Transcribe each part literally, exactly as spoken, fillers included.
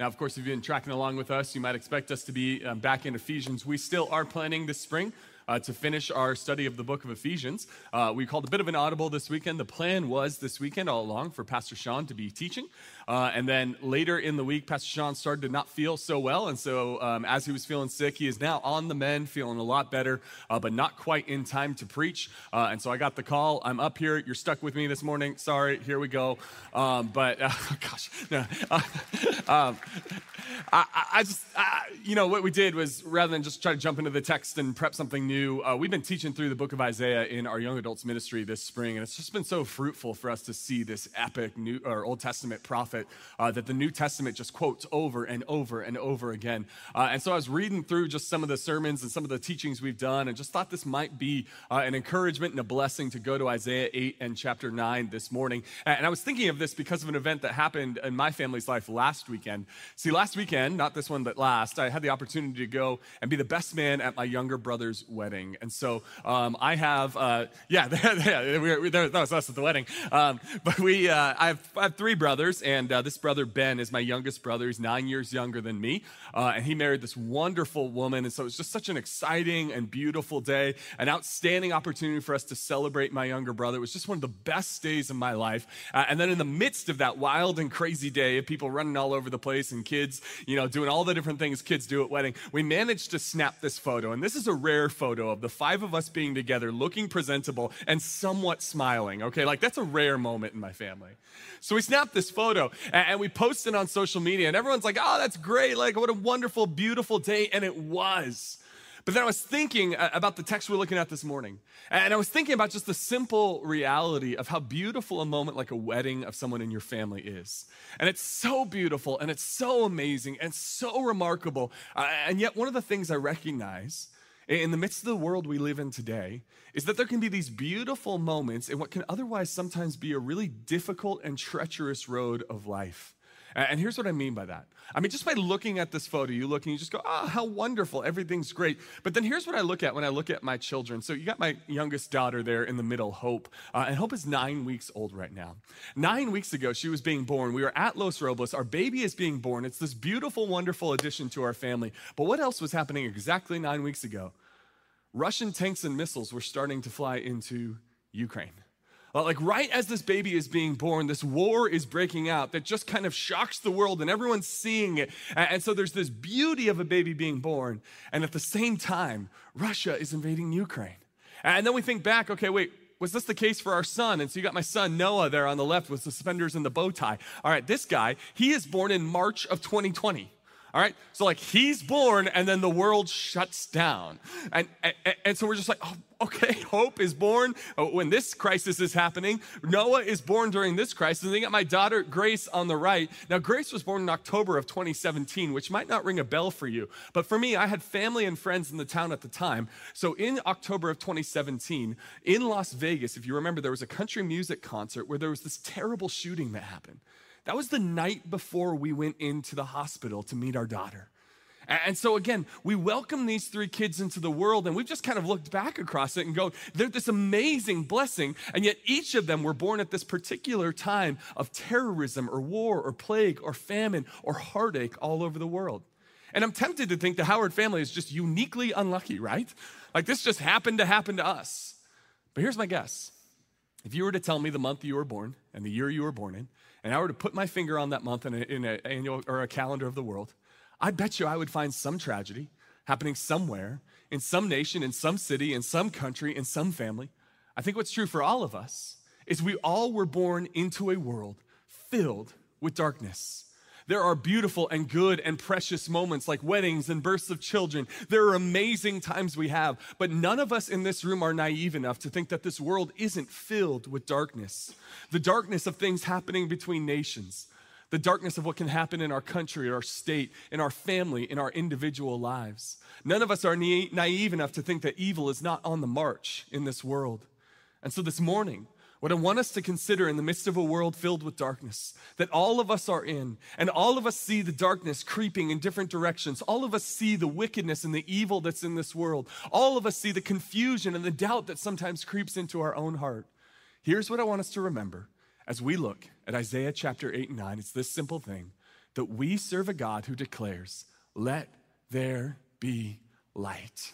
Now, of course, if you've been tracking along with us, you might expect us to be um, back in Ephesians. We still are planning this spring uh, to finish our study of the book of Ephesians. Uh, we called a bit of an audible this weekend. The plan was this weekend all along for Pastor Sean to be teaching. Uh, and then later in the week, Pastor Sean started to not feel so well. And so um, as he was feeling sick, he is now on the mend, feeling a lot better, uh, but not quite in time to preach. Uh, and so I got the call. I'm up here. You're stuck with me this morning. Sorry. Here we go. Um, but uh, oh gosh, no. Uh, Um, I, I just, I, you know, what we did was rather than just try to jump into the text and prep something new, uh, we've been teaching through the book of Isaiah in our young adults ministry this spring, and it's just been so fruitful for us to see this epic New or Old Testament prophet uh, that the New Testament just quotes over and over and over again. Uh, and so I was reading through just some of the sermons and some of the teachings we've done, and just thought this might be uh, an encouragement and a blessing to go to Isaiah eight and chapter nine this morning. And I was thinking of this because of an event that happened in my family's life last week. Weekend. See, last weekend, not this one, but last, I had the opportunity to go and be the best man at my younger brother's wedding. And so um, I have, uh, yeah, yeah we were, that was us at the wedding. Um, but we, uh, I, have, I have three brothers, and uh, this brother, Ben, is my youngest brother. He's nine years younger than me, uh, and he married this wonderful woman. And so it was just such an exciting and beautiful day, an outstanding opportunity for us to celebrate my younger brother. It was just one of the best days of my life. Uh, and then in the midst of that wild and crazy day of people running all over the place and kids, you know, doing all the different things kids do at wedding, we managed to snap this photo. And this is a rare photo of the five of us being together, looking presentable and somewhat smiling, okay? Like, that's a rare moment in my family. So we snapped this photo and we posted on social media, and everyone's like, oh, that's great. Like, what a wonderful, beautiful day. And it was. But then I was thinking about the text we're looking at this morning. And I was thinking about just the simple reality of how beautiful a moment like a wedding of someone in your family is. And it's so beautiful, and it's so amazing, and so remarkable. Uh, and yet one of the things I recognize in the midst of the world we live in today is that there can be these beautiful moments in what can otherwise sometimes be a really difficult and treacherous road of life. And here's what I mean by that. I mean, just by looking at this photo, you look and you just go, oh, how wonderful, everything's great. But then here's what I look at when I look at my children. So you got my youngest daughter there in the middle, Hope. Uh, and Hope is nine weeks old right now. Nine weeks ago, she was being born. We were at Los Robles. Our baby is being born. It's this beautiful, wonderful addition to our family. But what else was happening exactly nine weeks ago? Russian tanks and missiles were starting to fly into Ukraine. Like right as this baby is being born, this war is breaking out that just kind of shocks the world and everyone's seeing it. And so there's this beauty of a baby being born. And at the same time, Russia is invading Ukraine. And then we think back, okay, wait, was this the case for our son? And so you got my son, Noah, there on the left with suspenders and the bow tie. All right, this guy, he is born in March of twenty twenty. All right, so like he's born and then the world shuts down. And, and, and so we're just like, oh, okay, Hope is born when this crisis is happening. Noah is born during this crisis. And then you got my daughter, Grace, on the right. Now, Grace was born in October of twenty seventeen, which might not ring a bell for you. But for me, I had family and friends in the town at the time. So in October of twenty seventeen, in Las Vegas, if you remember, there was a country music concert where there was this terrible shooting that happened. That was the night before we went into the hospital to meet our daughter. And so again, we welcome these three kids into the world, and we've just kind of looked back across it and go, they're this amazing blessing, and yet each of them were born at this particular time of terrorism or war or plague or famine or heartache all over the world. And I'm tempted to think the Howard family is just uniquely unlucky, right? Like this just happened to happen to us. But here's my guess. If you were to tell me the month you were born and the year you were born in, and I were to put my finger on that month in an annual or a calendar of the world, I bet you I would find some tragedy happening somewhere, in some nation, in some city, in some country, in some family. I think what's true for all of us is we all were born into a world filled with darkness. There are beautiful and good and precious moments like weddings and births of children. There are amazing times we have, but none of us in this room are naive enough to think that this world isn't filled with darkness. The darkness of things happening between nations. The darkness of what can happen in our country, in our state, in our family, in our individual lives. None of us are naive enough to think that evil is not on the march in this world. And so this morning, what I want us to consider in the midst of a world filled with darkness, that all of us are in, and all of us see the darkness creeping in different directions. All of us see the wickedness and the evil that's in this world. All of us see the confusion and the doubt that sometimes creeps into our own heart. Here's what I want us to remember as we look at Isaiah chapter eight and nine. It's this simple thing, that we serve a God who declares, let there be light.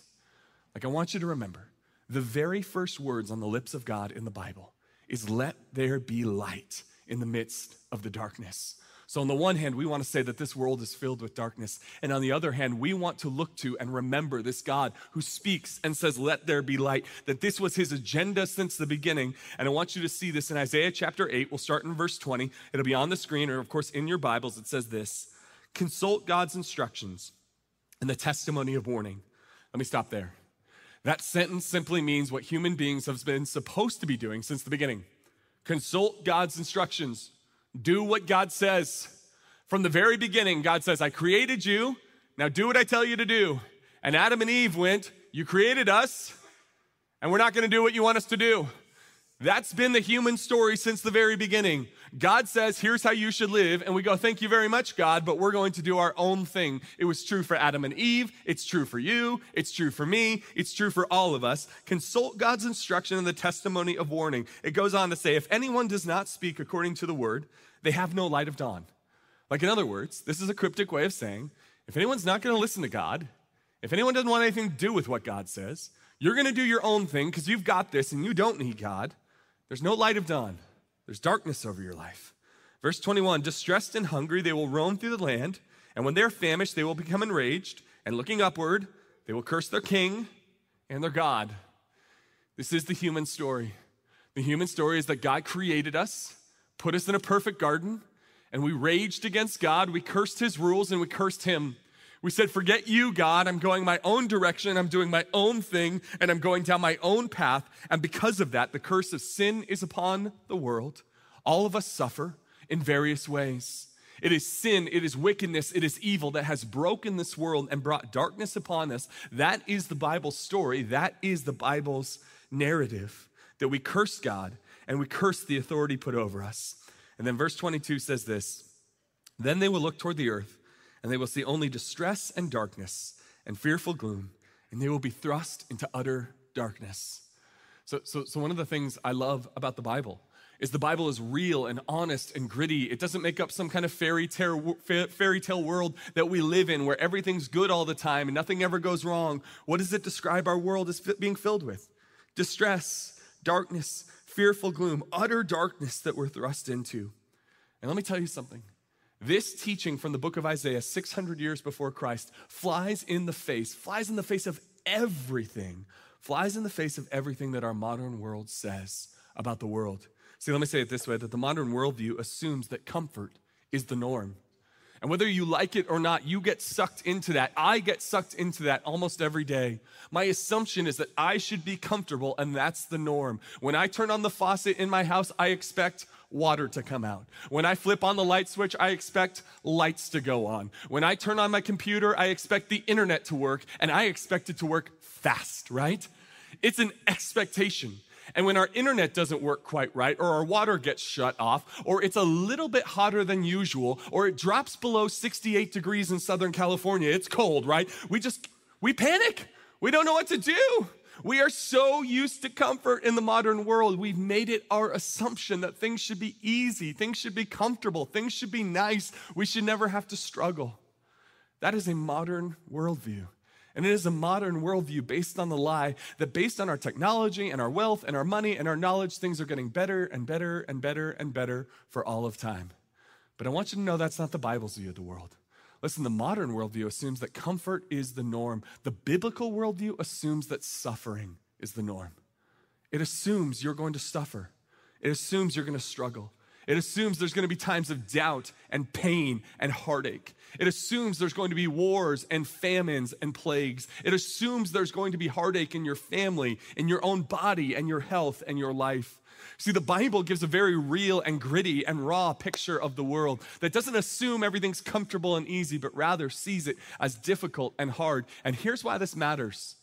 Like, I want you to remember, the very first words on the lips of God in the Bible is let there be light in the midst of the darkness. So on the one hand, we want to say that this world is filled with darkness. And on the other hand, we want to look to and remember this God who speaks and says, let there be light, that this was his agenda since the beginning. And I want you to see this in Isaiah chapter eight. We'll start in verse twenty. It'll be on the screen or, of course, in your Bibles. It says this, consult God's instructions and the testimony of warning. Let me stop there. That sentence simply means what human beings have been supposed to be doing since the beginning. Consult God's instructions. Do what God says. From the very beginning, God says, I created you. Now do what I tell you to do. And Adam and Eve went, you created us, and we're not going to do what you want us to do. That's been the human story since the very beginning. God says, here's how you should live. And we go, thank you very much, God, but we're going to do our own thing. It was true for Adam and Eve. It's true for you. It's true for me. It's true for all of us. Consult God's instruction and the testimony of warning. It goes on to say, if anyone does not speak according to the word, they have no light of dawn. Like, in other words, this is a cryptic way of saying, if anyone's not going to listen to God, if anyone doesn't want anything to do with what God says, you're going to do your own thing because you've got this and you don't need God. There's no light of dawn. There's darkness over your life. Verse twenty-one, distressed and hungry, they will roam through the land. And when they're famished, they will become enraged. And looking upward, they will curse their king and their God. This is the human story. The human story is that God created us, put us in a perfect garden, and we raged against God. We cursed his rules and we cursed him. We said, forget you, God. I'm going my own direction. I'm doing my own thing, and I'm going down my own path. And because of that, the curse of sin is upon the world. All of us suffer in various ways. It is sin, it is wickedness, it is evil that has broken this world and brought darkness upon us. That is the Bible's story. That is the Bible's narrative, that we curse God and we curse the authority put over us. And then verse twenty-two says this, then they will look toward the earth, and they will see only distress and darkness and fearful gloom, and they will be thrust into utter darkness. So, so, so one of the things I love about the Bible is the Bible is real and honest and gritty. It doesn't make up some kind of fairy tale, fairy tale world that we live in where everything's good all the time and nothing ever goes wrong. What does it describe our world as being filled with? Distress, darkness, fearful gloom, utter darkness that we're thrust into. And let me tell you something. This teaching from the book of Isaiah, six hundred years before Christ, flies in the face, flies in the face of everything, flies in the face of everything that our modern world says about the world. See, let me say it this way, that the modern worldview assumes that comfort is the norm. And whether you like it or not, you get sucked into that. I get sucked into that almost every day. My assumption is that I should be comfortable, and that's the norm. When I turn on the faucet in my house, I expect water to come out. When I flip on the light switch, I expect lights to go on. When I turn on my computer, I expect the internet to work, and I expect it to work fast, right? It's an expectation. And when our internet doesn't work quite right, or our water gets shut off, or it's a little bit hotter than usual, or it drops below sixty-eight degrees in Southern California, it's cold, right? We just, we panic. We don't know what to do. We are so used to comfort in the modern world. We've made it our assumption that things should be easy, things should be comfortable, things should be nice. We should never have to struggle. That is a modern worldview. And it is a modern worldview based on the lie that based on our technology and our wealth and our money and our knowledge, things are getting better and better and better and better for all of time. But I want you to know that's not the Bible's view of the world. Listen, the modern worldview assumes that comfort is the norm. The biblical worldview assumes that suffering is the norm. It assumes you're going to suffer. It assumes you're going to struggle. It assumes there's going to be times of doubt and pain and heartache. It assumes there's going to be wars and famines and plagues. It assumes there's going to be heartache in your family, in your own body, and your health and your life. See, the Bible gives a very real and gritty and raw picture of the world that doesn't assume everything's comfortable and easy, but rather sees it as difficult and hard. And here's why this matters.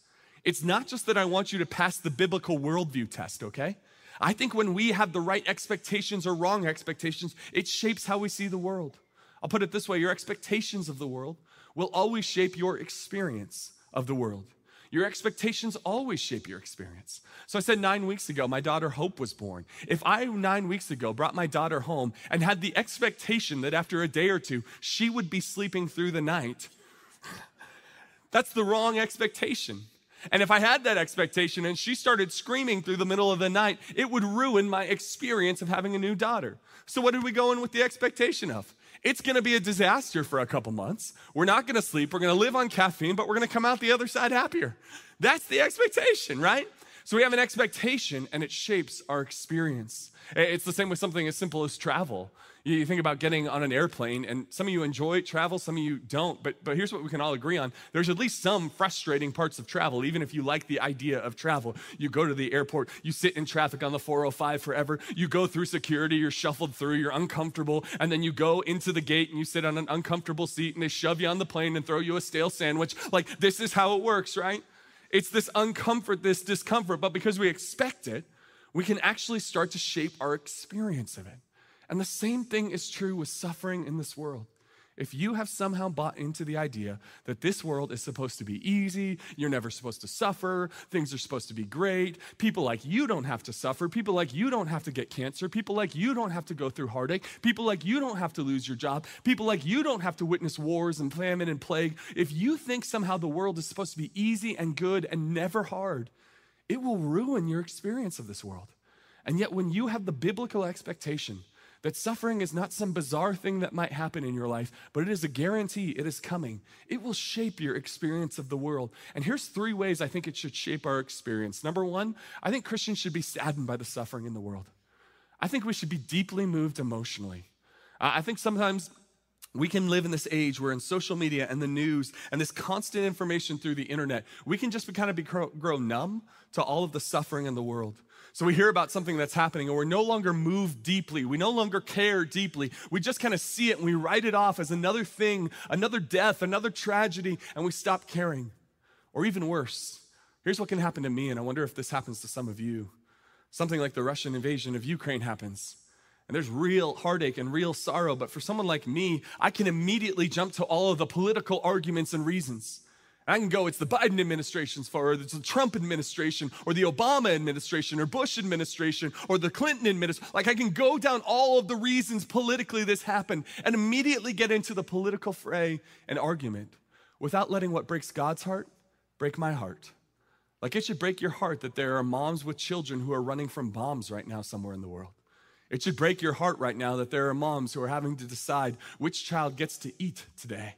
It's not just that I want you to pass the biblical worldview test, okay? I think when we have the right expectations or wrong expectations, it shapes how we see the world. I'll put it this way, your expectations of the world will always shape your experience of the world. Your expectations always shape your experience. So I said nine weeks ago, my daughter Hope was born. If I nine weeks ago brought my daughter home and had the expectation that after a day or two, she would be sleeping through the night, that's the wrong expectation. And if I had that expectation and she started screaming through the middle of the night, it would ruin my experience of having a new daughter. So what did we go in with the expectation of? It's gonna be a disaster for a couple months. We're not gonna sleep, we're gonna live on caffeine, but we're gonna come out the other side happier. That's the expectation, right? So we have an expectation and it shapes our experience. It's the same with something as simple as travel. You think about getting on an airplane, and some of you enjoy travel, some of you don't, but, but here's what we can all agree on. There's at least some frustrating parts of travel, even if you like the idea of travel. You go to the airport, you sit in traffic on the four oh five forever, you go through security, you're shuffled through, you're uncomfortable, and then you go into the gate and you sit on an uncomfortable seat and they shove you on the plane and throw you a stale sandwich. Like, this is how it works, right? It's this uncomfort, this discomfort, but because we expect it, we can actually start to shape our experience of it. And the same thing is true with suffering in this world. If you have somehow bought into the idea that this world is supposed to be easy, you're never supposed to suffer, things are supposed to be great, people like you don't have to suffer, people like you don't have to get cancer, people like you don't have to go through heartache, people like you don't have to lose your job, people like you don't have to witness wars and famine and plague. If you think somehow the world is supposed to be easy and good and never hard, it will ruin your experience of this world. And yet when you have the biblical expectation that suffering is not some bizarre thing that might happen in your life, but it is a guarantee, it is coming, it will shape your experience of the world. And here's three ways I think it should shape our experience. Number one, I think Christians should be saddened by the suffering in the world. I think we should be deeply moved emotionally. Uh, I think sometimes we can live in this age where in social media and the news and this constant information through the internet, we can just be kind of be, grow numb to all of the suffering in the world. So we hear about something that's happening and we're no longer moved deeply. We no longer care deeply. We just kind of see it and we write it off as another thing, another death, another tragedy, and we stop caring. Or even worse, here's what can happen to me, and I wonder if this happens to some of you. Something like the Russian invasion of Ukraine happens. And there's real heartache and real sorrow, but for someone like me, I can immediately jump to all of the political arguments and reasons. I can go, it's the Biden administration's fault, or it's the Trump administration, or the Obama administration, or Bush administration, or the Clinton administration. Like, I can go down all of the reasons politically this happened and immediately get into the political fray and argument without letting what breaks God's heart break my heart. Like, it should break your heart that there are moms with children who are running from bombs right now somewhere in the world. It should break your heart right now that there are moms who are having to decide which child gets to eat today.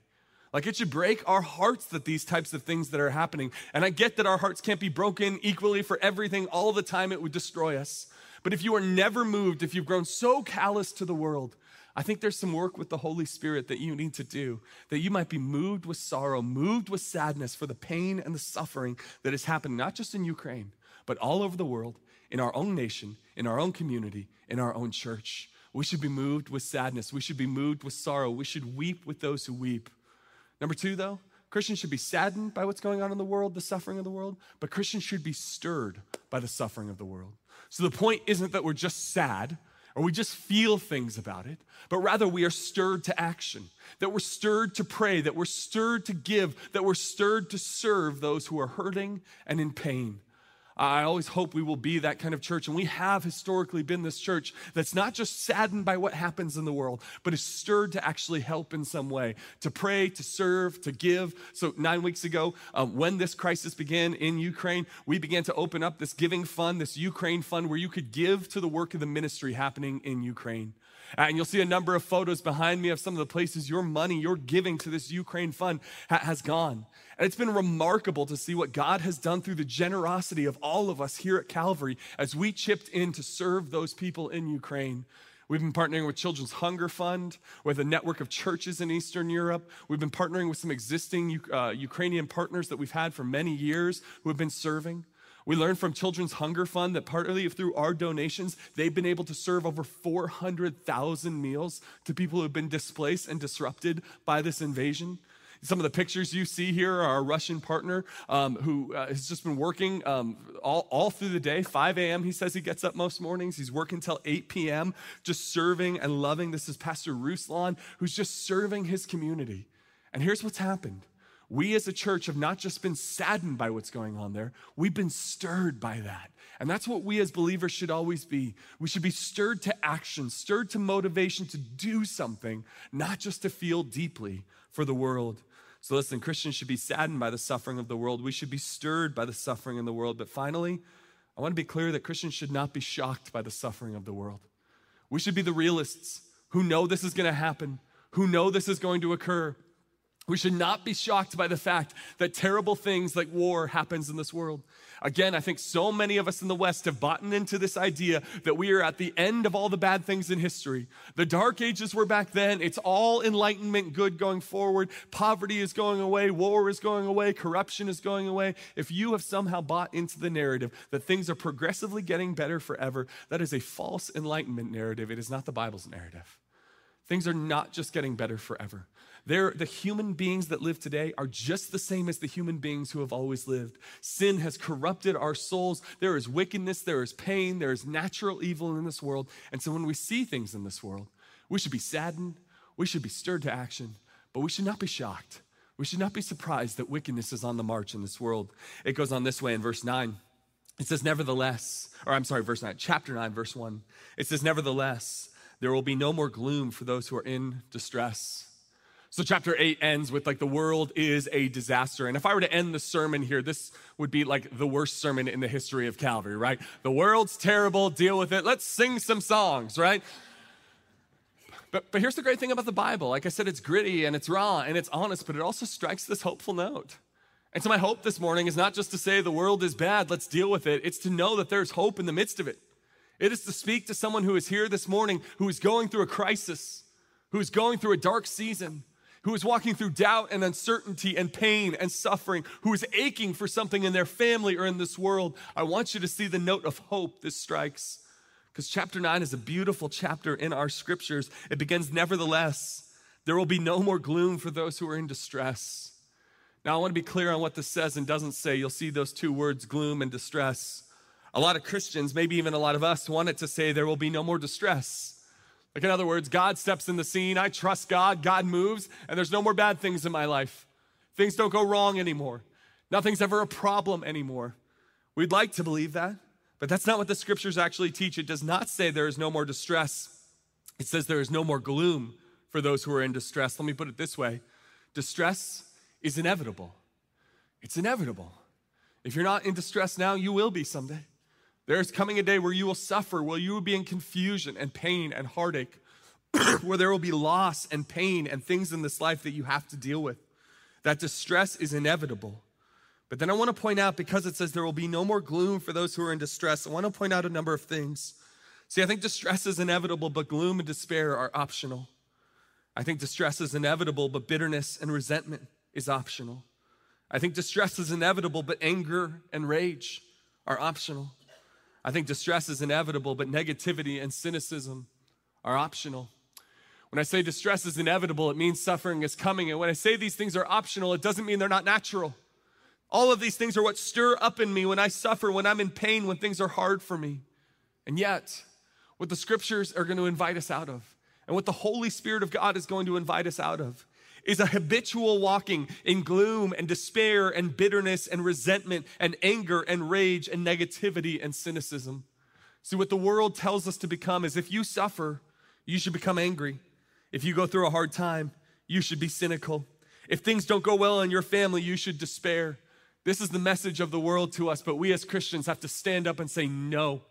Like, it should break our hearts that these types of things that are happening. And I get that our hearts can't be broken equally for everything all the time. It would destroy us. But if you are never moved, if you've grown so callous to the world, I think there's some work with the Holy Spirit that you need to do, that you might be moved with sorrow, moved with sadness for the pain and the suffering that has happened, not just in Ukraine, but all over the world, in our own nation, in our own community, in our own church. We should be moved with sadness. We should be moved with sorrow. We should weep with those who weep. Number two, though, Christians should be saddened by what's going on in the world, the suffering of the world, but Christians should be stirred by the suffering of the world. So the point isn't that we're just sad or we just feel things about it, but rather we are stirred to action, that we're stirred to pray, that we're stirred to give, that we're stirred to serve those who are hurting and in pain. I always hope we will be that kind of church, and we have historically been this church that's not just saddened by what happens in the world, but is stirred to actually help in some way, to pray, to serve, to give. So nine weeks ago, um, when this crisis began in Ukraine, we began to open up this giving fund, this Ukraine fund, where you could give to the work of the ministry happening in Ukraine. And you'll see a number of photos behind me of some of the places your money, your giving to this Ukraine fund ha- has gone. And it's been remarkable to see what God has done through the generosity of all of us here at Calvary as we chipped in to serve those people in Ukraine. We've been partnering with Children's Hunger Fund, with a network of churches in Eastern Europe. We've been partnering with some existing uh, Ukrainian partners that we've had for many years who have been serving. We learned from Children's Hunger Fund that partly through our donations, they've been able to serve over four hundred thousand meals to people who have been displaced and disrupted by this invasion. Some of the pictures you see here are our Russian partner um, who uh, has just been working um, all, all through the day. five a.m. he says he gets up most mornings. He's working till eight p.m., just serving and loving. This is Pastor Ruslan, who's just serving his community. And here's what's happened. We as a church have not just been saddened by what's going on there, we've been stirred by that. And that's what we as believers should always be. We should be stirred to action, stirred to motivation to do something, not just to feel deeply for the world. So listen, Christians should be saddened by the suffering of the world. We should be stirred by the suffering in the world. But finally, I want to be clear that Christians should not be shocked by the suffering of the world. We should be the realists who know this is going to happen, who know this is going to occur. We should not be shocked by the fact that terrible things like war happens in this world. Again, I think so many of us in the West have bought into this idea that we are at the end of all the bad things in history. The Dark Ages were back then. It's all enlightenment good going forward. Poverty is going away. War is going away. Corruption is going away. If you have somehow bought into the narrative that things are progressively getting better forever, that is a false enlightenment narrative. It is not the Bible's narrative. Things are not just getting better forever. They're, the human beings that live today are just the same as the human beings who have always lived. Sin has corrupted our souls. There is wickedness, there is pain, there is natural evil in this world. And so when we see things in this world, we should be saddened, we should be stirred to action, but we should not be shocked. We should not be surprised that wickedness is on the march in this world. It goes on this way in verse nine. It says, nevertheless, or I'm sorry, verse nine, chapter nine, verse one. It says, nevertheless, there will be no more gloom for those who are in distress. So chapter eight ends with like the world is a disaster. And if I were to end the sermon here, this would be like the worst sermon in the history of Calvary, right? The world's terrible, deal with it. Let's sing some songs, right? But, but here's the great thing about the Bible. Like I said, it's gritty and it's raw and it's honest, but it also strikes this hopeful note. And so my hope this morning is not just to say the world is bad, let's deal with it. It's to know that there's hope in the midst of it. It is to speak to someone who is here this morning, who is going through a crisis, who is going through a dark season, who is walking through doubt and uncertainty and pain and suffering, who is aching for something in their family or in this world. I want you to see the note of hope this strikes, because chapter nine is a beautiful chapter in our scriptures. It begins, nevertheless, there will be no more gloom for those who are in distress. Now, I want to be clear on what this says and doesn't say. You'll see those two words, gloom and distress. A lot of Christians, maybe even a lot of us, want it to say there will be no more distress. Like, in other words, God steps in the scene. I trust God. God moves, and there's no more bad things in my life. Things don't go wrong anymore. Nothing's ever a problem anymore. We'd like to believe that, but that's not what the scriptures actually teach. It does not say there is no more distress. It says there is no more gloom for those who are in distress. Let me put it this way. Distress is inevitable. It's inevitable. If you're not in distress now, you will be someday. There's coming a day where you will suffer, where you will be in confusion and pain and heartache, where there will be loss and pain and things in this life that you have to deal with. That distress is inevitable. But then I want to point out, because it says there will be no more gloom for those who are in distress, I want to point out a number of things. See, I think distress is inevitable, but gloom and despair are optional. I think distress is inevitable, but bitterness and resentment is optional. I think distress is inevitable, but anger and rage are optional. I think distress is inevitable, but negativity and cynicism are optional. When I say distress is inevitable, it means suffering is coming. And when I say these things are optional, it doesn't mean they're not natural. All of these things are what stir up in me when I suffer, when I'm in pain, when things are hard for me. And yet, what the scriptures are going to invite us out of, and what the Holy Spirit of God is going to invite us out of, is a habitual walking in gloom and despair and bitterness and resentment and anger and rage and negativity and cynicism. See, what the world tells us to become is, if you suffer, you should become angry. If you go through a hard time, you should be cynical. If things don't go well in your family, you should despair. This is the message of the world to us, but we as Christians have to stand up and say, no,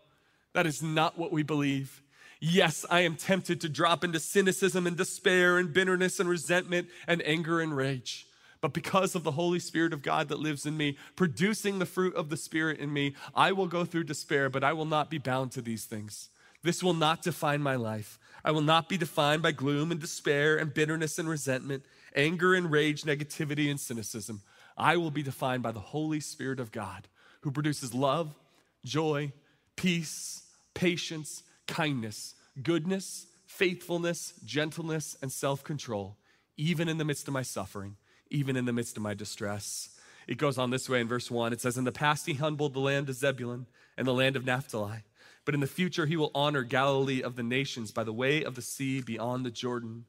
that is not what we believe. Yes, I am tempted to drop into cynicism and despair and bitterness and resentment and anger and rage. But because of the Holy Spirit of God that lives in me, producing the fruit of the Spirit in me, I will go through despair, but I will not be bound to these things. This will not define my life. I will not be defined by gloom and despair and bitterness and resentment, anger and rage, negativity and cynicism. I will be defined by the Holy Spirit of God, who produces love, joy, peace, patience, kindness, goodness, faithfulness, gentleness, and self-control, even in the midst of my suffering, even in the midst of my distress. It goes on this way in verse one. It says, in the past he humbled the land of Zebulun and the land of Naphtali, but in the future he will honor Galilee of the nations by the way of the sea beyond the Jordan.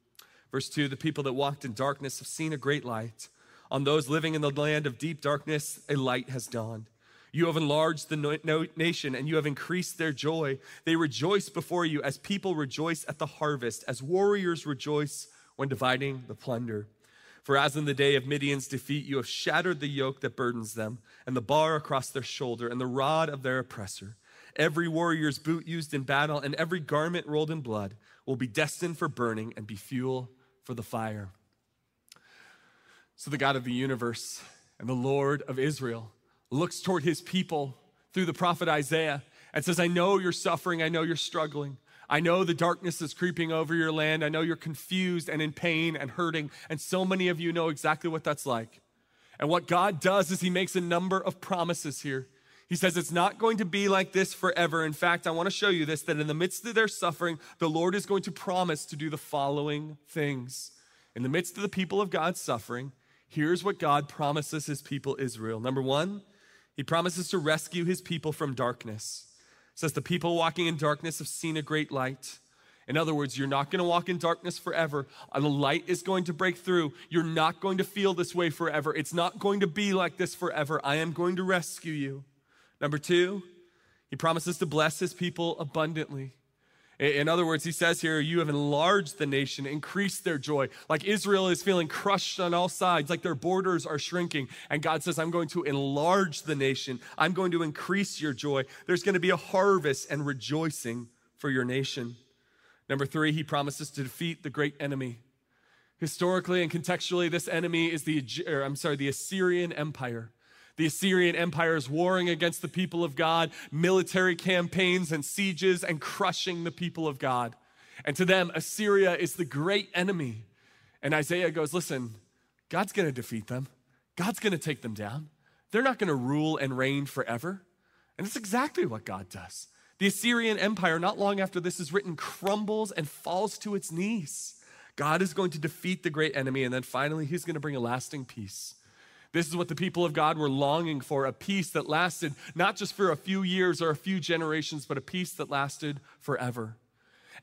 Verse two, the people that walked in darkness have seen a great light. On those living in the land of deep darkness, a light has dawned. You have enlarged the no- no- nation and you have increased their joy. They rejoice before you as people rejoice at the harvest, as warriors rejoice when dividing the plunder. For as in the day of Midian's defeat, you have shattered the yoke that burdens them and the bar across their shoulder and the rod of their oppressor. Every warrior's boot used in battle and every garment rolled in blood will be destined for burning and be fuel for the fire. So the God of the universe and the Lord of Israel looks toward his people through the prophet Isaiah and says, I know you're suffering. I know you're struggling. I know the darkness is creeping over your land. I know you're confused and in pain and hurting. And so many of you know exactly what that's like. And what God does is he makes a number of promises here. He says, it's not going to be like this forever. In fact, I want to show you this, that in the midst of their suffering, the Lord is going to promise to do the following things. In the midst of the people of God's suffering, here's what God promises his people Israel. Number one, he promises to rescue his people from darkness. It says the people walking in darkness have seen a great light. In other words, you're not going to walk in darkness forever. The light is going to break through. You're not going to feel this way forever. It's not going to be like this forever. I am going to rescue you. Number two, he promises to bless his people abundantly. In other words, he says here, you have enlarged the nation, increased their joy. Like Israel is feeling crushed on all sides, like their borders are shrinking. And God says, I'm going to enlarge the nation. I'm going to increase your joy. There's going to be a harvest and rejoicing for your nation. Number three, he promises to defeat the great enemy. Historically and contextually, this enemy is the, or I'm sorry, the Assyrian Empire. The Assyrian Empire is warring against the people of God, military campaigns and sieges and crushing the people of God. And to them, Assyria is the great enemy. And Isaiah goes, listen, God's going to defeat them. God's going to take them down. They're not going to rule and reign forever. And that's exactly what God does. The Assyrian Empire, not long after this is written, crumbles and falls to its knees. God is going to defeat the great enemy. And then finally, he's going to bring a lasting peace. This is what the people of God were longing for, a peace that lasted not just for a few years or a few generations, but a peace that lasted forever.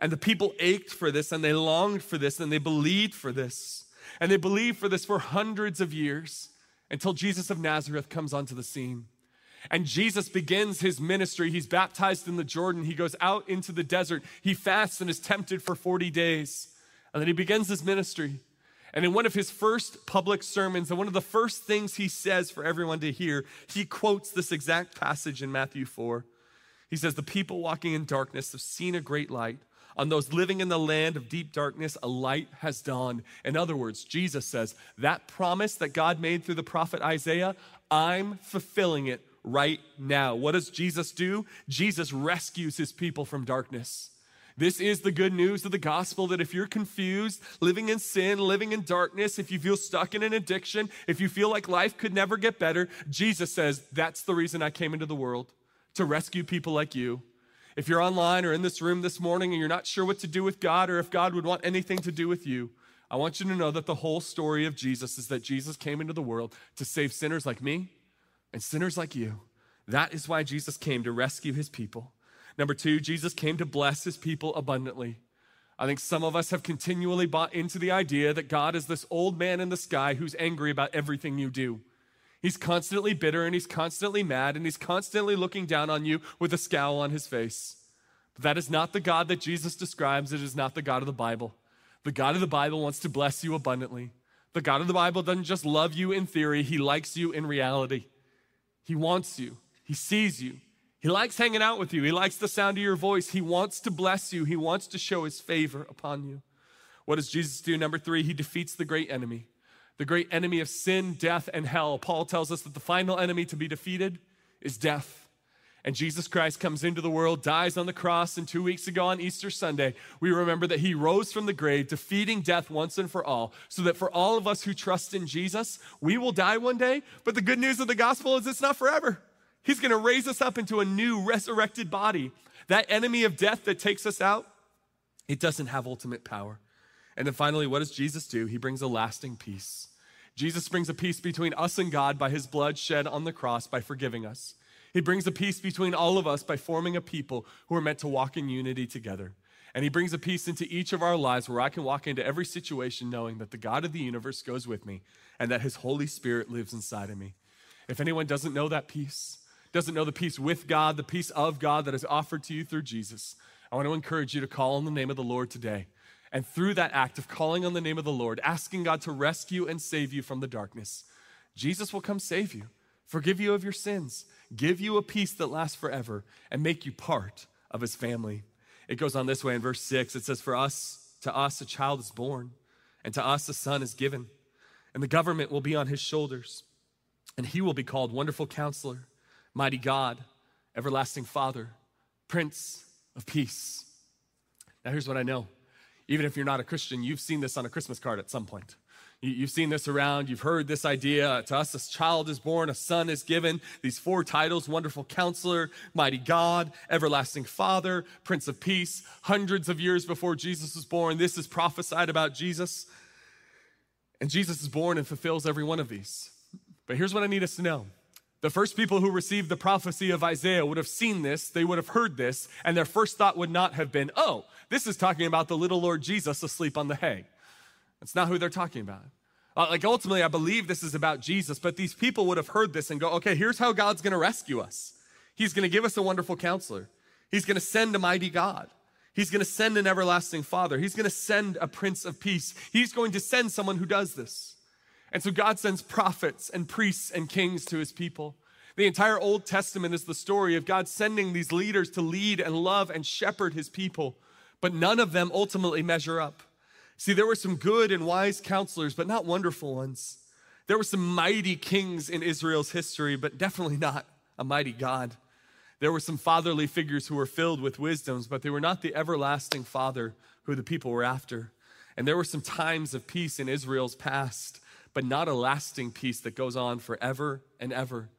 And the people ached for this, and they longed for this, and they believed for this. And they believed for this for hundreds of years until Jesus of Nazareth comes onto the scene. And Jesus begins his ministry. He's baptized in the Jordan. He goes out into the desert. He fasts and is tempted for forty days. And then he begins his ministry. And in one of his first public sermons, and one of the first things he says for everyone to hear, he quotes this exact passage in Matthew four. He says, the people walking in darkness have seen a great light. On those living in the land of deep darkness, a light has dawned. In other words, Jesus says, that promise that God made through the prophet Isaiah, I'm fulfilling it right now. What does Jesus do? Jesus rescues his people from darkness. This is the good news of the gospel, that if you're confused, living in sin, living in darkness, if you feel stuck in an addiction, if you feel like life could never get better, Jesus says, that's the reason I came into the world, to rescue people like you. If you're online or in this room this morning and you're not sure what to do with God or if God would want anything to do with you, I want you to know that the whole story of Jesus is that Jesus came into the world to save sinners like me and sinners like you. That is why Jesus came to rescue his people. Number two, Jesus came to bless his people abundantly. I think some of us have continually bought into the idea that God is this old man in the sky who's angry about everything you do. He's constantly bitter and he's constantly mad and he's constantly looking down on you with a scowl on his face. But that is not the God that Jesus describes. It is not the God of the Bible. The God of the Bible wants to bless you abundantly. The God of the Bible doesn't just love you in theory. He likes you in reality. He wants you. He sees you. He likes hanging out with you. He likes the sound of your voice. He wants to bless you. He wants to show his favor upon you. What does Jesus do? Number three, he defeats the great enemy, the great enemy of sin, death, and hell. Paul tells us that the final enemy to be defeated is death. And Jesus Christ comes into the world, dies on the cross, and two weeks ago on Easter Sunday, we remember that he rose from the grave, defeating death once and for all, so that for all of us who trust in Jesus, we will die one day, but the good news of the gospel is it's not forever. He's going to raise us up into a new resurrected body. That enemy of death that takes us out, it doesn't have ultimate power. And then finally, what does Jesus do? He brings a lasting peace. Jesus brings a peace between us and God by his blood shed on the cross by forgiving us. He brings a peace between all of us by forming a people who are meant to walk in unity together. And he brings a peace into each of our lives where I can walk into every situation knowing that the God of the universe goes with me and that his Holy Spirit lives inside of me. If anyone doesn't know that peace, doesn't know the peace with God, the peace of God that is offered to you through Jesus, I want to encourage you to call on the name of the Lord today. And through that act of calling on the name of the Lord, asking God to rescue and save you from the darkness, Jesus will come save you, forgive you of your sins, give you a peace that lasts forever, and make you part of his family. It goes on this way in verse six. It says, for us, to us, a child is born, and to us, a son is given, and the government will be on his shoulders, and he will be called Wonderful Counselor, Mighty God, Everlasting Father, Prince of Peace. Now, here's what I know. Even if you're not a Christian, you've seen this on a Christmas card at some point. You've seen this around, you've heard this idea. To us, a child is born, a son is given. These four titles: Wonderful Counselor, Mighty God, Everlasting Father, Prince of Peace. Hundreds of years before Jesus was born, this is prophesied about Jesus. And Jesus is born and fulfills every one of these. But here's what I need us to know. The first people who received the prophecy of Isaiah would have seen this, they would have heard this, and their first thought would not have been, oh, this is talking about the little Lord Jesus asleep on the hay. That's not who they're talking about. Uh, like ultimately, I believe this is about Jesus, but these people would have heard this and go, okay, here's how God's gonna rescue us. He's gonna give us a wonderful counselor. He's gonna send a mighty God. He's gonna send an everlasting father. He's gonna send a prince of peace. He's going to send someone who does this. And so God sends prophets and priests and kings to his people. The entire Old Testament is the story of God sending these leaders to lead and love and shepherd his people, but none of them ultimately measure up. See, there were some good and wise counselors, but not wonderful ones. There were some mighty kings in Israel's history, but definitely not a mighty God. There were some fatherly figures who were filled with wisdoms, but they were not the everlasting father who the people were after. And there were some times of peace in Israel's past, but not a lasting peace that goes on forever and ever.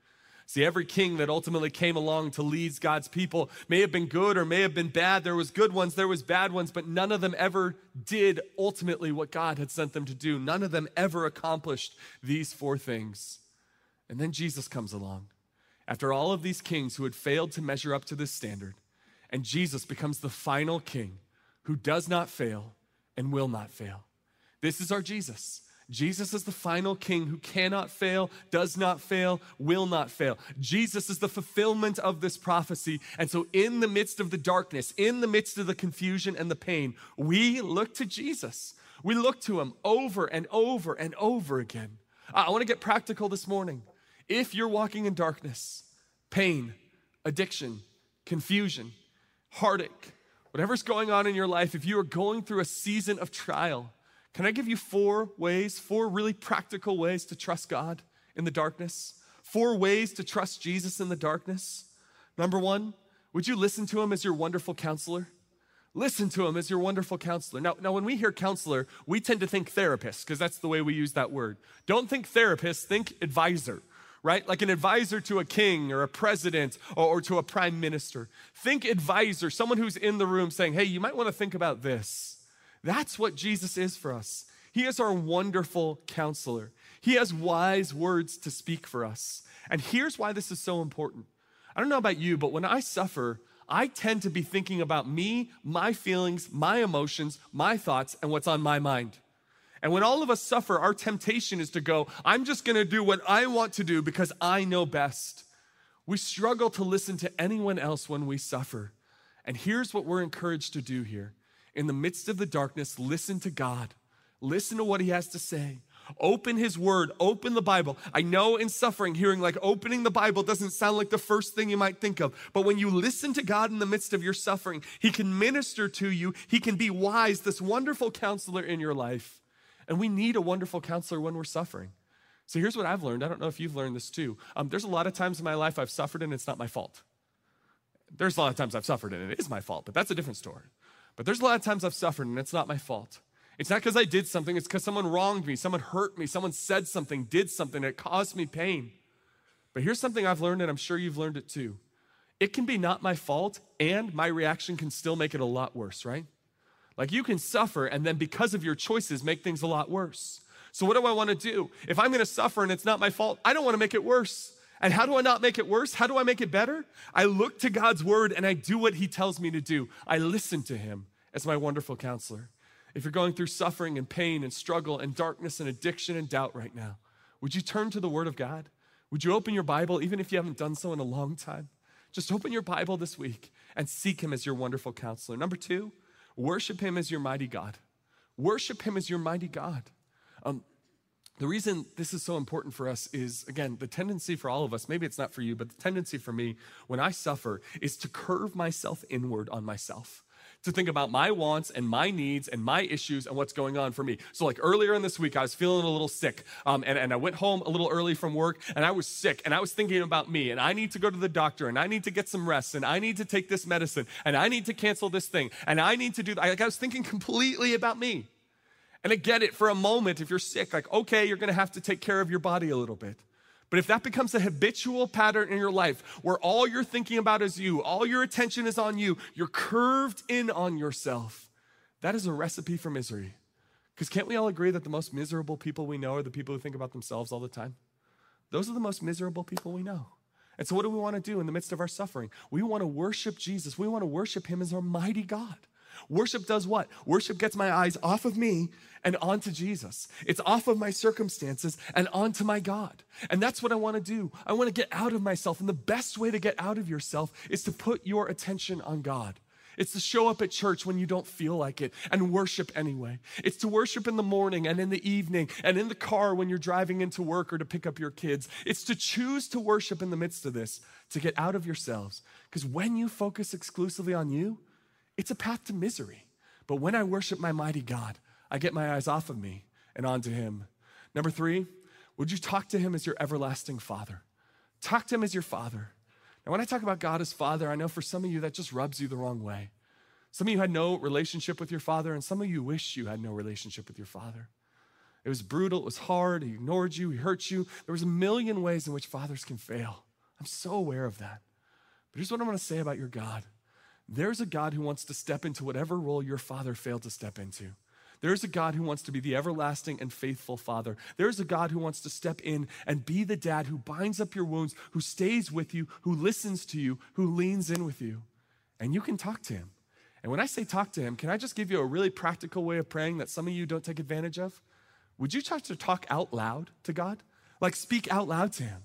See, every king that ultimately came along to lead God's people may have been good or may have been bad. There was good ones, there was bad ones, but none of them ever did ultimately what God had sent them to do. None of them ever accomplished these four things. And then Jesus comes along after all of these kings who had failed to measure up to this standard. And Jesus becomes the final king who does not fail and will not fail. This is our Jesus. Jesus is the final king who cannot fail, does not fail, will not fail. Jesus is the fulfillment of this prophecy. And so in the midst of the darkness, in the midst of the confusion and the pain, we look to Jesus. We look to him over and over and over again. I want to get practical this morning. If you're walking in darkness, pain, addiction, confusion, heartache, whatever's going on in your life, if you are going through a season of trial, can I give you four ways, four really practical ways to trust God in the darkness? Four ways to trust Jesus in the darkness. Number one, would you listen to him as your wonderful counselor? Listen to him as your wonderful counselor. Now, now when we hear counselor, we tend to think therapist because that's the way we use that word. Don't think therapist, think advisor, right? Like an advisor to a king or a president or, or to a prime minister. Think advisor, someone who's in the room saying, hey, you might want to think about this. That's what Jesus is for us. He is our wonderful counselor. He has wise words to speak for us. And here's why this is so important. I don't know about you, but when I suffer, I tend to be thinking about me, my feelings, my emotions, my thoughts, and what's on my mind. And when all of us suffer, our temptation is to go, I'm just gonna do what I want to do because I know best. We struggle to listen to anyone else when we suffer. And here's what we're encouraged to do here. In the midst of the darkness, listen to God. Listen to what he has to say. Open his word, open the Bible. I know in suffering, hearing like opening the Bible doesn't sound like the first thing you might think of, but when you listen to God in the midst of your suffering, he can minister to you. He can be wise, this wonderful counselor in your life. And we need a wonderful counselor when we're suffering. So here's what I've learned. I don't know if you've learned this too. Um, there's a lot of times in my life I've suffered and it's not my fault. There's a lot of times I've suffered and it is my fault, but that's a different story. But there's a lot of times I've suffered and it's not my fault. It's not because I did something, it's because someone wronged me, someone hurt me, someone said something, did something that caused me pain. But here's something I've learned, and I'm sure you've learned it too. It can be not my fault, and my reaction can still make it a lot worse, right? Like you can suffer and then because of your choices, make things a lot worse. So what do I wanna do? If I'm gonna suffer and it's not my fault, I don't wanna make it worse. And how do I not make it worse? How do I make it better? I look to God's word and I do what he tells me to do. I listen to him as my wonderful counselor. If you're going through suffering and pain and struggle and darkness and addiction and doubt right now, would you turn to the Word of God? Would you open your Bible, even if you haven't done so in a long time? Just open your Bible this week and seek Him as your wonderful counselor. Number two, worship Him as your mighty God. Worship Him as your mighty God. Um, the reason this is so important for us is, again, the tendency for all of us, maybe it's not for you, but the tendency for me when I suffer is to curve myself inward on myself, to think about my wants and my needs and my issues and what's going on for me. So like earlier in this week, I was feeling a little sick um, and, and I went home a little early from work and I was sick and I was thinking about me and I need to go to the doctor and I need to get some rest and I need to take this medicine and I need to cancel this thing and I need to do that. Like I was thinking completely about me. And I get it for a moment if you're sick, like, okay, you're gonna have to take care of your body a little bit. But if that becomes a habitual pattern in your life where all you're thinking about is you, all your attention is on you, you're curved in on yourself, that is a recipe for misery. Because can't we all agree that the most miserable people we know are the people who think about themselves all the time? Those are the most miserable people we know. And so what do we want to do in the midst of our suffering? We want to worship Jesus. We want to worship Him as our mighty God. Worship does what? Worship gets my eyes off of me and onto Jesus. It's off of my circumstances and onto my God. And that's what I want to do. I want to get out of myself. And the best way to get out of yourself is to put your attention on God. It's to show up at church when you don't feel like it and worship anyway. It's to worship in the morning and in the evening and in the car when you're driving into work or to pick up your kids. It's to choose to worship in the midst of this, to get out of yourselves. Because when you focus exclusively on you, it's a path to misery. But when I worship my mighty God, I get my eyes off of me and onto Him. Number three, would you talk to Him as your everlasting Father? Talk to Him as your Father. Now, when I talk about God as Father, I know for some of you that just rubs you the wrong way. Some of you had no relationship with your father, and some of you wish you had no relationship with your father. It was brutal, it was hard, He ignored you, He hurt you. There was a million ways in which fathers can fail. I'm so aware of that. But here's what I'm gonna say about your God. There's a God who wants to step into whatever role your father failed to step into. There's a God who wants to be the everlasting and faithful Father. There's a God who wants to step in and be the dad who binds up your wounds, who stays with you, who listens to you, who leans in with you. And you can talk to Him. And when I say talk to Him, can I just give you a really practical way of praying that some of you don't take advantage of? Would you try to talk out loud to God? Like speak out loud to Him.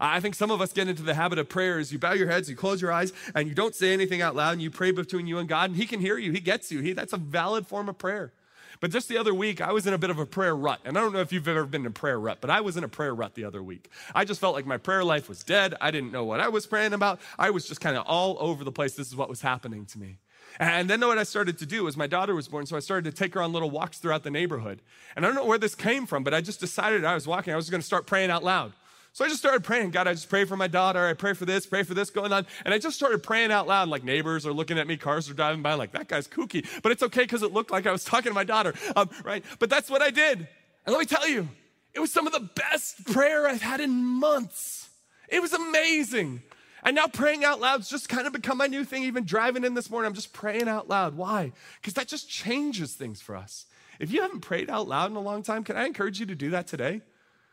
I think some of us get into the habit of prayer is you bow your heads, you close your eyes, and you don't say anything out loud, and you pray between you and God, and He can hear you. He gets you. He, that's a valid form of prayer. But just the other week, I was in a bit of a prayer rut. And I don't know if you've ever been in a prayer rut, but I was in a prayer rut the other week. I just felt like my prayer life was dead. I didn't know what I was praying about. I was just kind of all over the place. This is what was happening to me. And then what I started to do was my daughter was born, so I started to take her on little walks throughout the neighborhood. And I don't know where this came from, but I just decided I was walking. I was going to start praying out loud. So I just started praying. God, I just pray for my daughter. I pray for this, pray for this going on. And I just started praying out loud, like neighbors are looking at me, cars are driving by, like that guy's kooky. But it's okay because it looked like I was talking to my daughter, um, right? But that's what I did. And let me tell you, it was some of the best prayer I've had in months. It was amazing. And now praying out loud's just kind of become my new thing. Even driving in this morning, I'm just praying out loud. Why? Because that just changes things for us. If you haven't prayed out loud in a long time, can I encourage you to do that today?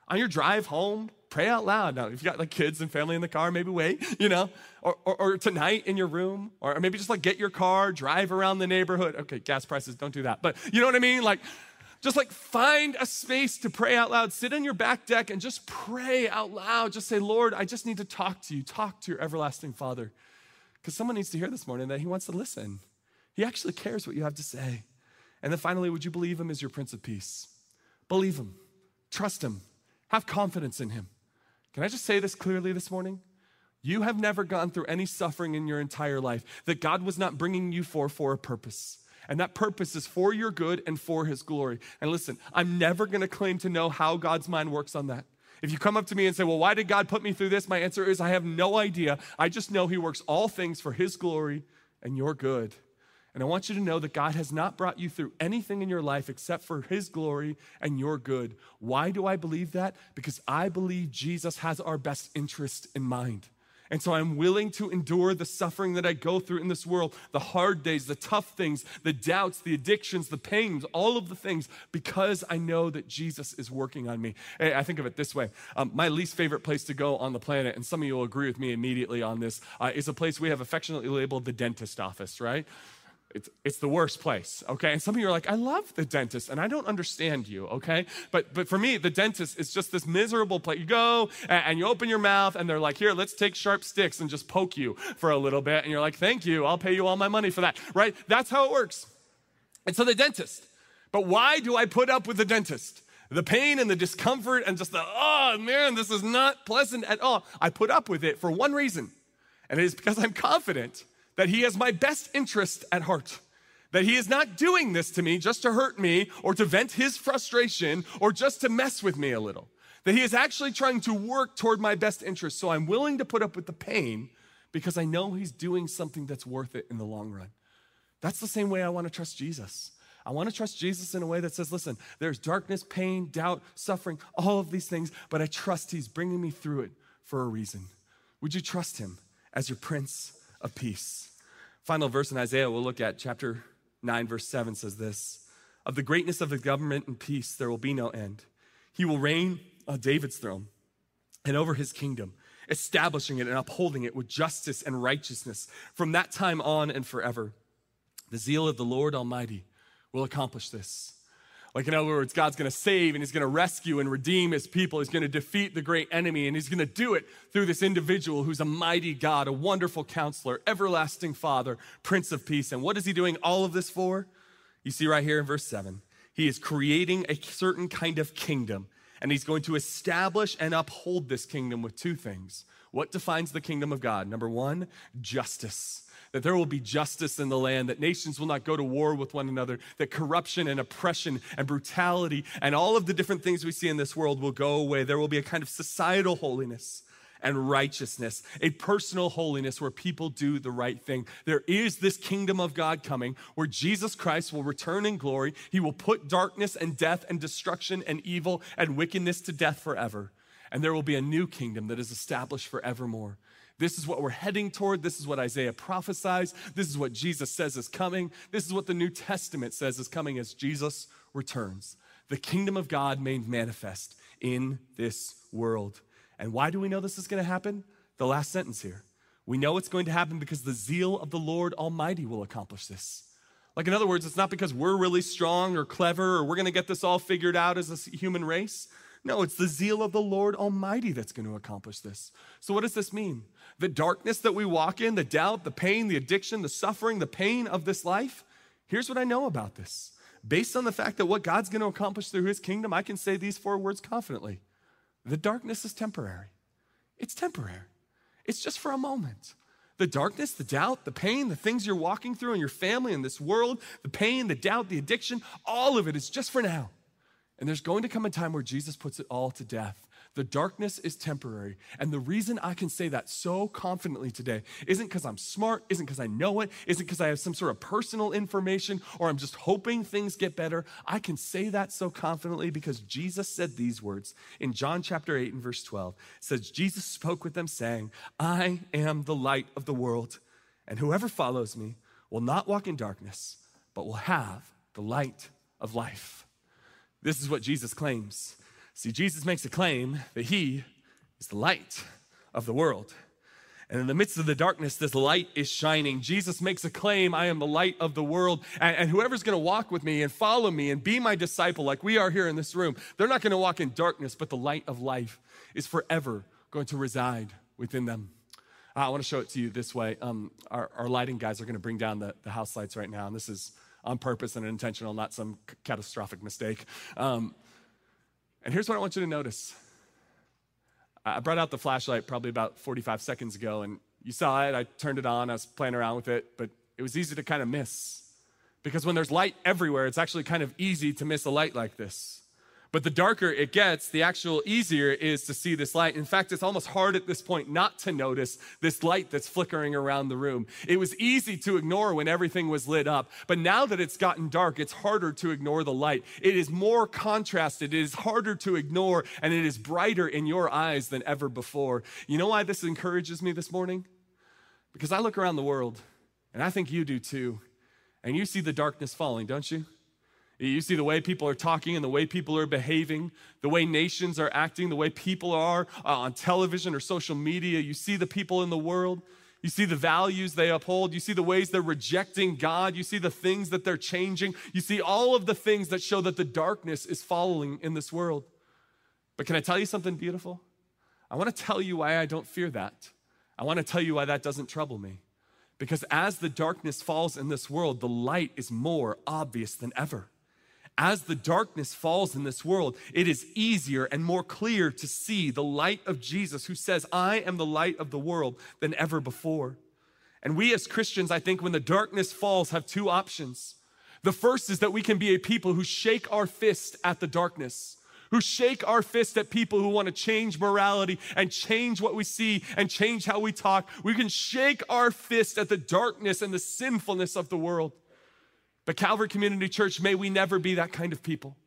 On your drive home, pray out loud. Now, if you got like kids and family in the car, maybe wait, you know, or, or, or tonight in your room, or maybe just like get your car, drive around the neighborhood. Okay, gas prices, don't do that. But you know what I mean? Like, just like find a space to pray out loud. Sit on your back deck and just pray out loud. Just say, Lord, I just need to talk to you. Talk to your everlasting Father. Because someone needs to hear this morning that He wants to listen. He actually cares what you have to say. And then finally, would you believe Him as your Prince of Peace? Believe Him. Trust Him. Have confidence in Him. Can I just say this clearly this morning? You have never gone through any suffering in your entire life that God was not bringing you for for a purpose. And that purpose is for your good and for His glory. And listen, I'm never gonna claim to know how God's mind works on that. If you come up to me and say, well, why did God put me through this? My answer is I have no idea. I just know He works all things for His glory and your good. And I want you to know that God has not brought you through anything in your life except for His glory and your good. Why do I believe that? Because I believe Jesus has our best interest in mind. And so I'm willing to endure the suffering that I go through in this world, the hard days, the tough things, the doubts, the addictions, the pains, all of the things, because I know that Jesus is working on me. Hey, I think of it this way. Um, my least favorite place to go on the planet, and some of you will agree with me immediately on this, uh, is a place we have affectionately labeled the dentist office, right? It's, it's the worst place, okay? And some of you are like, I love the dentist, and I don't understand you, okay? But but for me, the dentist is just this miserable place. You go, and, and you open your mouth, and they're like, here, let's take sharp sticks and just poke you for a little bit. And you're like, thank you, I'll pay you all my money for that, right? That's how it works. And so the dentist. But why do I put up with the dentist? The pain and the discomfort and just the, oh, man, this is not pleasant at all. I put up with it for one reason, and it is because I'm confident that he has my best interest at heart, that he is not doing this to me just to hurt me or to vent his frustration or just to mess with me a little, that he is actually trying to work toward my best interest. So I'm willing to put up with the pain because I know he's doing something that's worth it in the long run. That's the same way I want to trust Jesus. I want to trust Jesus in a way that says, listen, there's darkness, pain, doubt, suffering, all of these things, but I trust he's bringing me through it for a reason. Would you trust him as your Prince of Peace? Final verse in Isaiah we'll look at, chapter nine, verse seven says this: of the greatness of the government and peace, there will be no end. He will reign on David's throne and over his kingdom, establishing it and upholding it with justice and righteousness from that time on and forever. The zeal of the Lord Almighty will accomplish this. Like, in other words, God's gonna save and he's gonna rescue and redeem his people. He's gonna defeat the great enemy, and he's gonna do it through this individual who's a mighty God, a wonderful counselor, everlasting Father, Prince of Peace. And what is he doing all of this for? You see right here in verse seven, he is creating a certain kind of kingdom, and he's going to establish and uphold this kingdom with two things. What defines the kingdom of God? Number one, justice. That there will be justice in the land, that nations will not go to war with one another, that corruption and oppression and brutality and all of the different things we see in this world will go away. There will be a kind of societal holiness and righteousness, a personal holiness where people do the right thing. There is this kingdom of God coming where Jesus Christ will return in glory. He will put darkness and death and destruction and evil and wickedness to death forever. And there will be a new kingdom that is established forevermore. This is what we're heading toward. This is what Isaiah prophesies. This is what Jesus says is coming. This is what the New Testament says is coming as Jesus returns. The kingdom of God made manifest in this world. And why do we know this is going to happen? The last sentence here. We know it's going to happen because the zeal of the Lord Almighty will accomplish this. Like, in other words, it's not because we're really strong or clever or we're going to get this all figured out as a human race. No, it's the zeal of the Lord Almighty that's going to accomplish this. So what does this mean? The darkness that we walk in, the doubt, the pain, the addiction, the suffering, the pain of this life, here's what I know about this. Based on the fact that what God's going to accomplish through his kingdom, I can say these four words confidently. The darkness is temporary. It's temporary. It's just for a moment. The darkness, the doubt, the pain, the things you're walking through in your family, in this world, the pain, the doubt, the addiction, all of it is just for now. And there's going to come a time where Jesus puts it all to death. The darkness is temporary. And the reason I can say that so confidently today isn't because I'm smart, isn't because I know it, isn't because I have some sort of personal information, or I'm just hoping things get better. I can say that so confidently because Jesus said these words in John chapter eight and verse twelve. It says, Jesus spoke with them saying, I am the light of the world, and whoever follows me will not walk in darkness, but will have the light of life. This is what Jesus claims. See, Jesus makes a claim that he is the light of the world. And in the midst of the darkness, this light is shining. Jesus makes a claim, I am the light of the world. And, and whoever's going to walk with me and follow me and be my disciple like we are here in this room, they're not going to walk in darkness, but the light of life is forever going to reside within them. I want to show it to you this way. Um, our, our lighting guys are going to bring down the, the house lights right now. And this is on purpose and intentional, not some c- catastrophic mistake. Um, and here's what I want you to notice. I brought out the flashlight probably about forty-five seconds ago, and you saw it, I turned it on, I was playing around with it, but it was easy to kind of miss. Because when there's light everywhere, it's actually kind of easy to miss a light like this. But the darker it gets, the actual easier it is to see this light. In fact, it's almost hard at this point not to notice this light that's flickering around the room. It was easy to ignore when everything was lit up, but now that it's gotten dark, it's harder to ignore the light. It is more contrasted, it is harder to ignore, and it is brighter in your eyes than ever before. You know why this encourages me this morning? Because I look around the world, and I think you do too, and you see the darkness falling, don't you? You see the way people are talking and the way people are behaving, the way nations are acting, the way people are uh, on television or social media. You see the people in the world. You see the values they uphold. You see the ways they're rejecting God. You see the things that they're changing. You see all of the things that show that the darkness is falling in this world. But can I tell you something beautiful? I want to tell you why I don't fear that. I want to tell you why that doesn't trouble me. Because as the darkness falls in this world, the light is more obvious than ever. As the darkness falls in this world, it is easier and more clear to see the light of Jesus, who says, I am the light of the world, than ever before. And we as Christians, I think, when the darkness falls, have two options. The first is that we can be a people who shake our fist at the darkness, who shake our fist at people who want to change morality and change what we see and change how we talk. We can shake our fist at the darkness and the sinfulness of the world. But Calvary Community Church, may we never be that kind of people.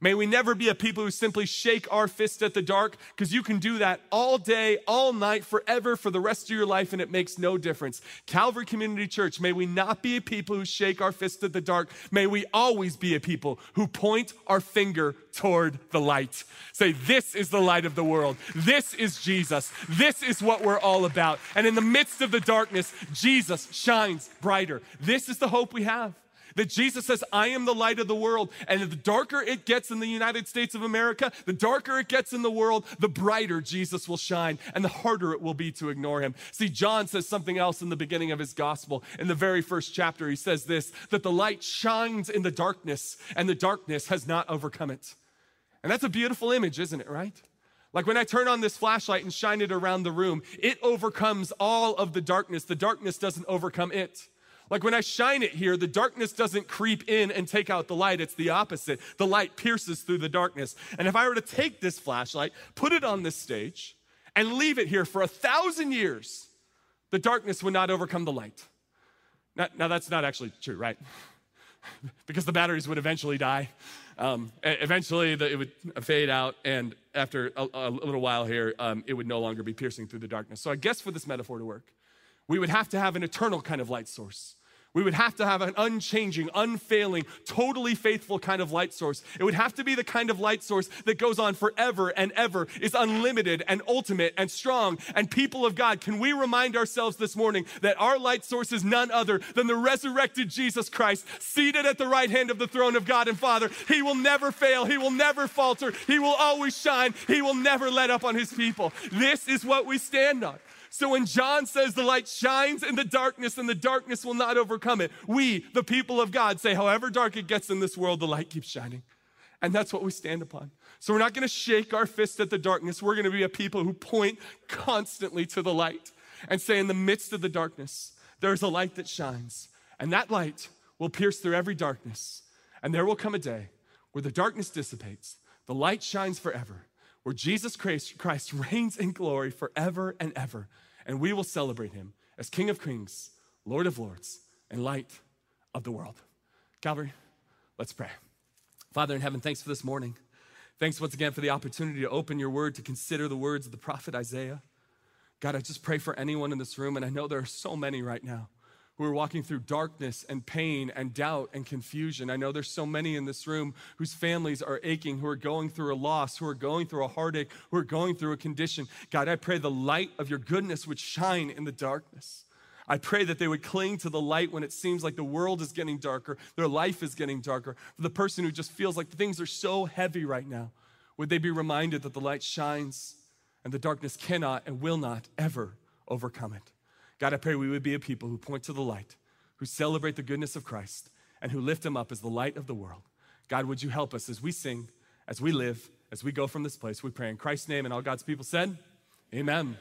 May we never be a people who simply shake our fist at the dark, because you can do that all day, all night, forever, for the rest of your life, and it makes no difference. Calvary Community Church, may we not be a people who shake our fist at the dark. May we always be a people who point our finger toward the light. Say, this is the light of the world. This is Jesus. This is what we're all about. And in the midst of the darkness, Jesus shines brighter. This is the hope we have. That Jesus says, I am the light of the world. And the darker it gets in the United States of America, the darker it gets in the world, the brighter Jesus will shine and the harder it will be to ignore him. See, John says something else in the beginning of his gospel. In the very first chapter, he says this, that the light shines in the darkness and the darkness has not overcome it. And that's a beautiful image, isn't it, right? Like when I turn on this flashlight and shine it around the room, it overcomes all of the darkness. The darkness doesn't overcome it. Like when I shine it here, the darkness doesn't creep in and take out the light. It's the opposite. The light pierces through the darkness. And if I were to take this flashlight, put it on this stage, and leave it here for a thousand years, the darkness would not overcome the light. Now, now that's not actually true, right? Because the batteries would eventually die. Um, eventually, the, it would fade out, and after a, a little while here, um, it would no longer be piercing through the darkness. So I guess for this metaphor to work, we would have to have an eternal kind of light source. We would have to have an unchanging, unfailing, totally faithful kind of light source. It would have to be the kind of light source that goes on forever and ever, is unlimited and ultimate and strong. And people of God, can we remind ourselves this morning that our light source is none other than the resurrected Jesus Christ, seated at the right hand of the throne of God and Father. He will never fail. He will never falter. He will always shine. He will never let up on his people. This is what we stand on. So when John says the light shines in the darkness and the darkness will not overcome it, we, the people of God, say however dark it gets in this world, the light keeps shining. And that's what we stand upon. So we're not going to shake our fist at the darkness. We're going to be a people who point constantly to the light and say in the midst of the darkness, there's a light that shines. And that light will pierce through every darkness. And there will come a day where the darkness dissipates, the light shines forever, where Jesus Christ reigns in glory forever and ever, and we will celebrate him as King of Kings, Lord of Lords, and Light of the world. Calvary, let's pray. Father in heaven, thanks for this morning. Thanks once again for the opportunity to open your word, to consider the words of the prophet Isaiah. God, I just pray for anyone in this room, and I know there are so many right now who are walking through darkness and pain and doubt and confusion. I know there's so many in this room whose families are aching, who are going through a loss, who are going through a heartache, who are going through a condition. God, I pray the light of your goodness would shine in the darkness. I pray that they would cling to the light when it seems like the world is getting darker, their life is getting darker. For the person who just feels like things are so heavy right now, would they be reminded that the light shines and the darkness cannot and will not ever overcome it. God, I pray we would be a people who point to the light, who celebrate the goodness of Christ, and who lift him up as the light of the world. God, would you help us as we sing, as we live, as we go from this place? We pray in Christ's name, and all God's people said, amen.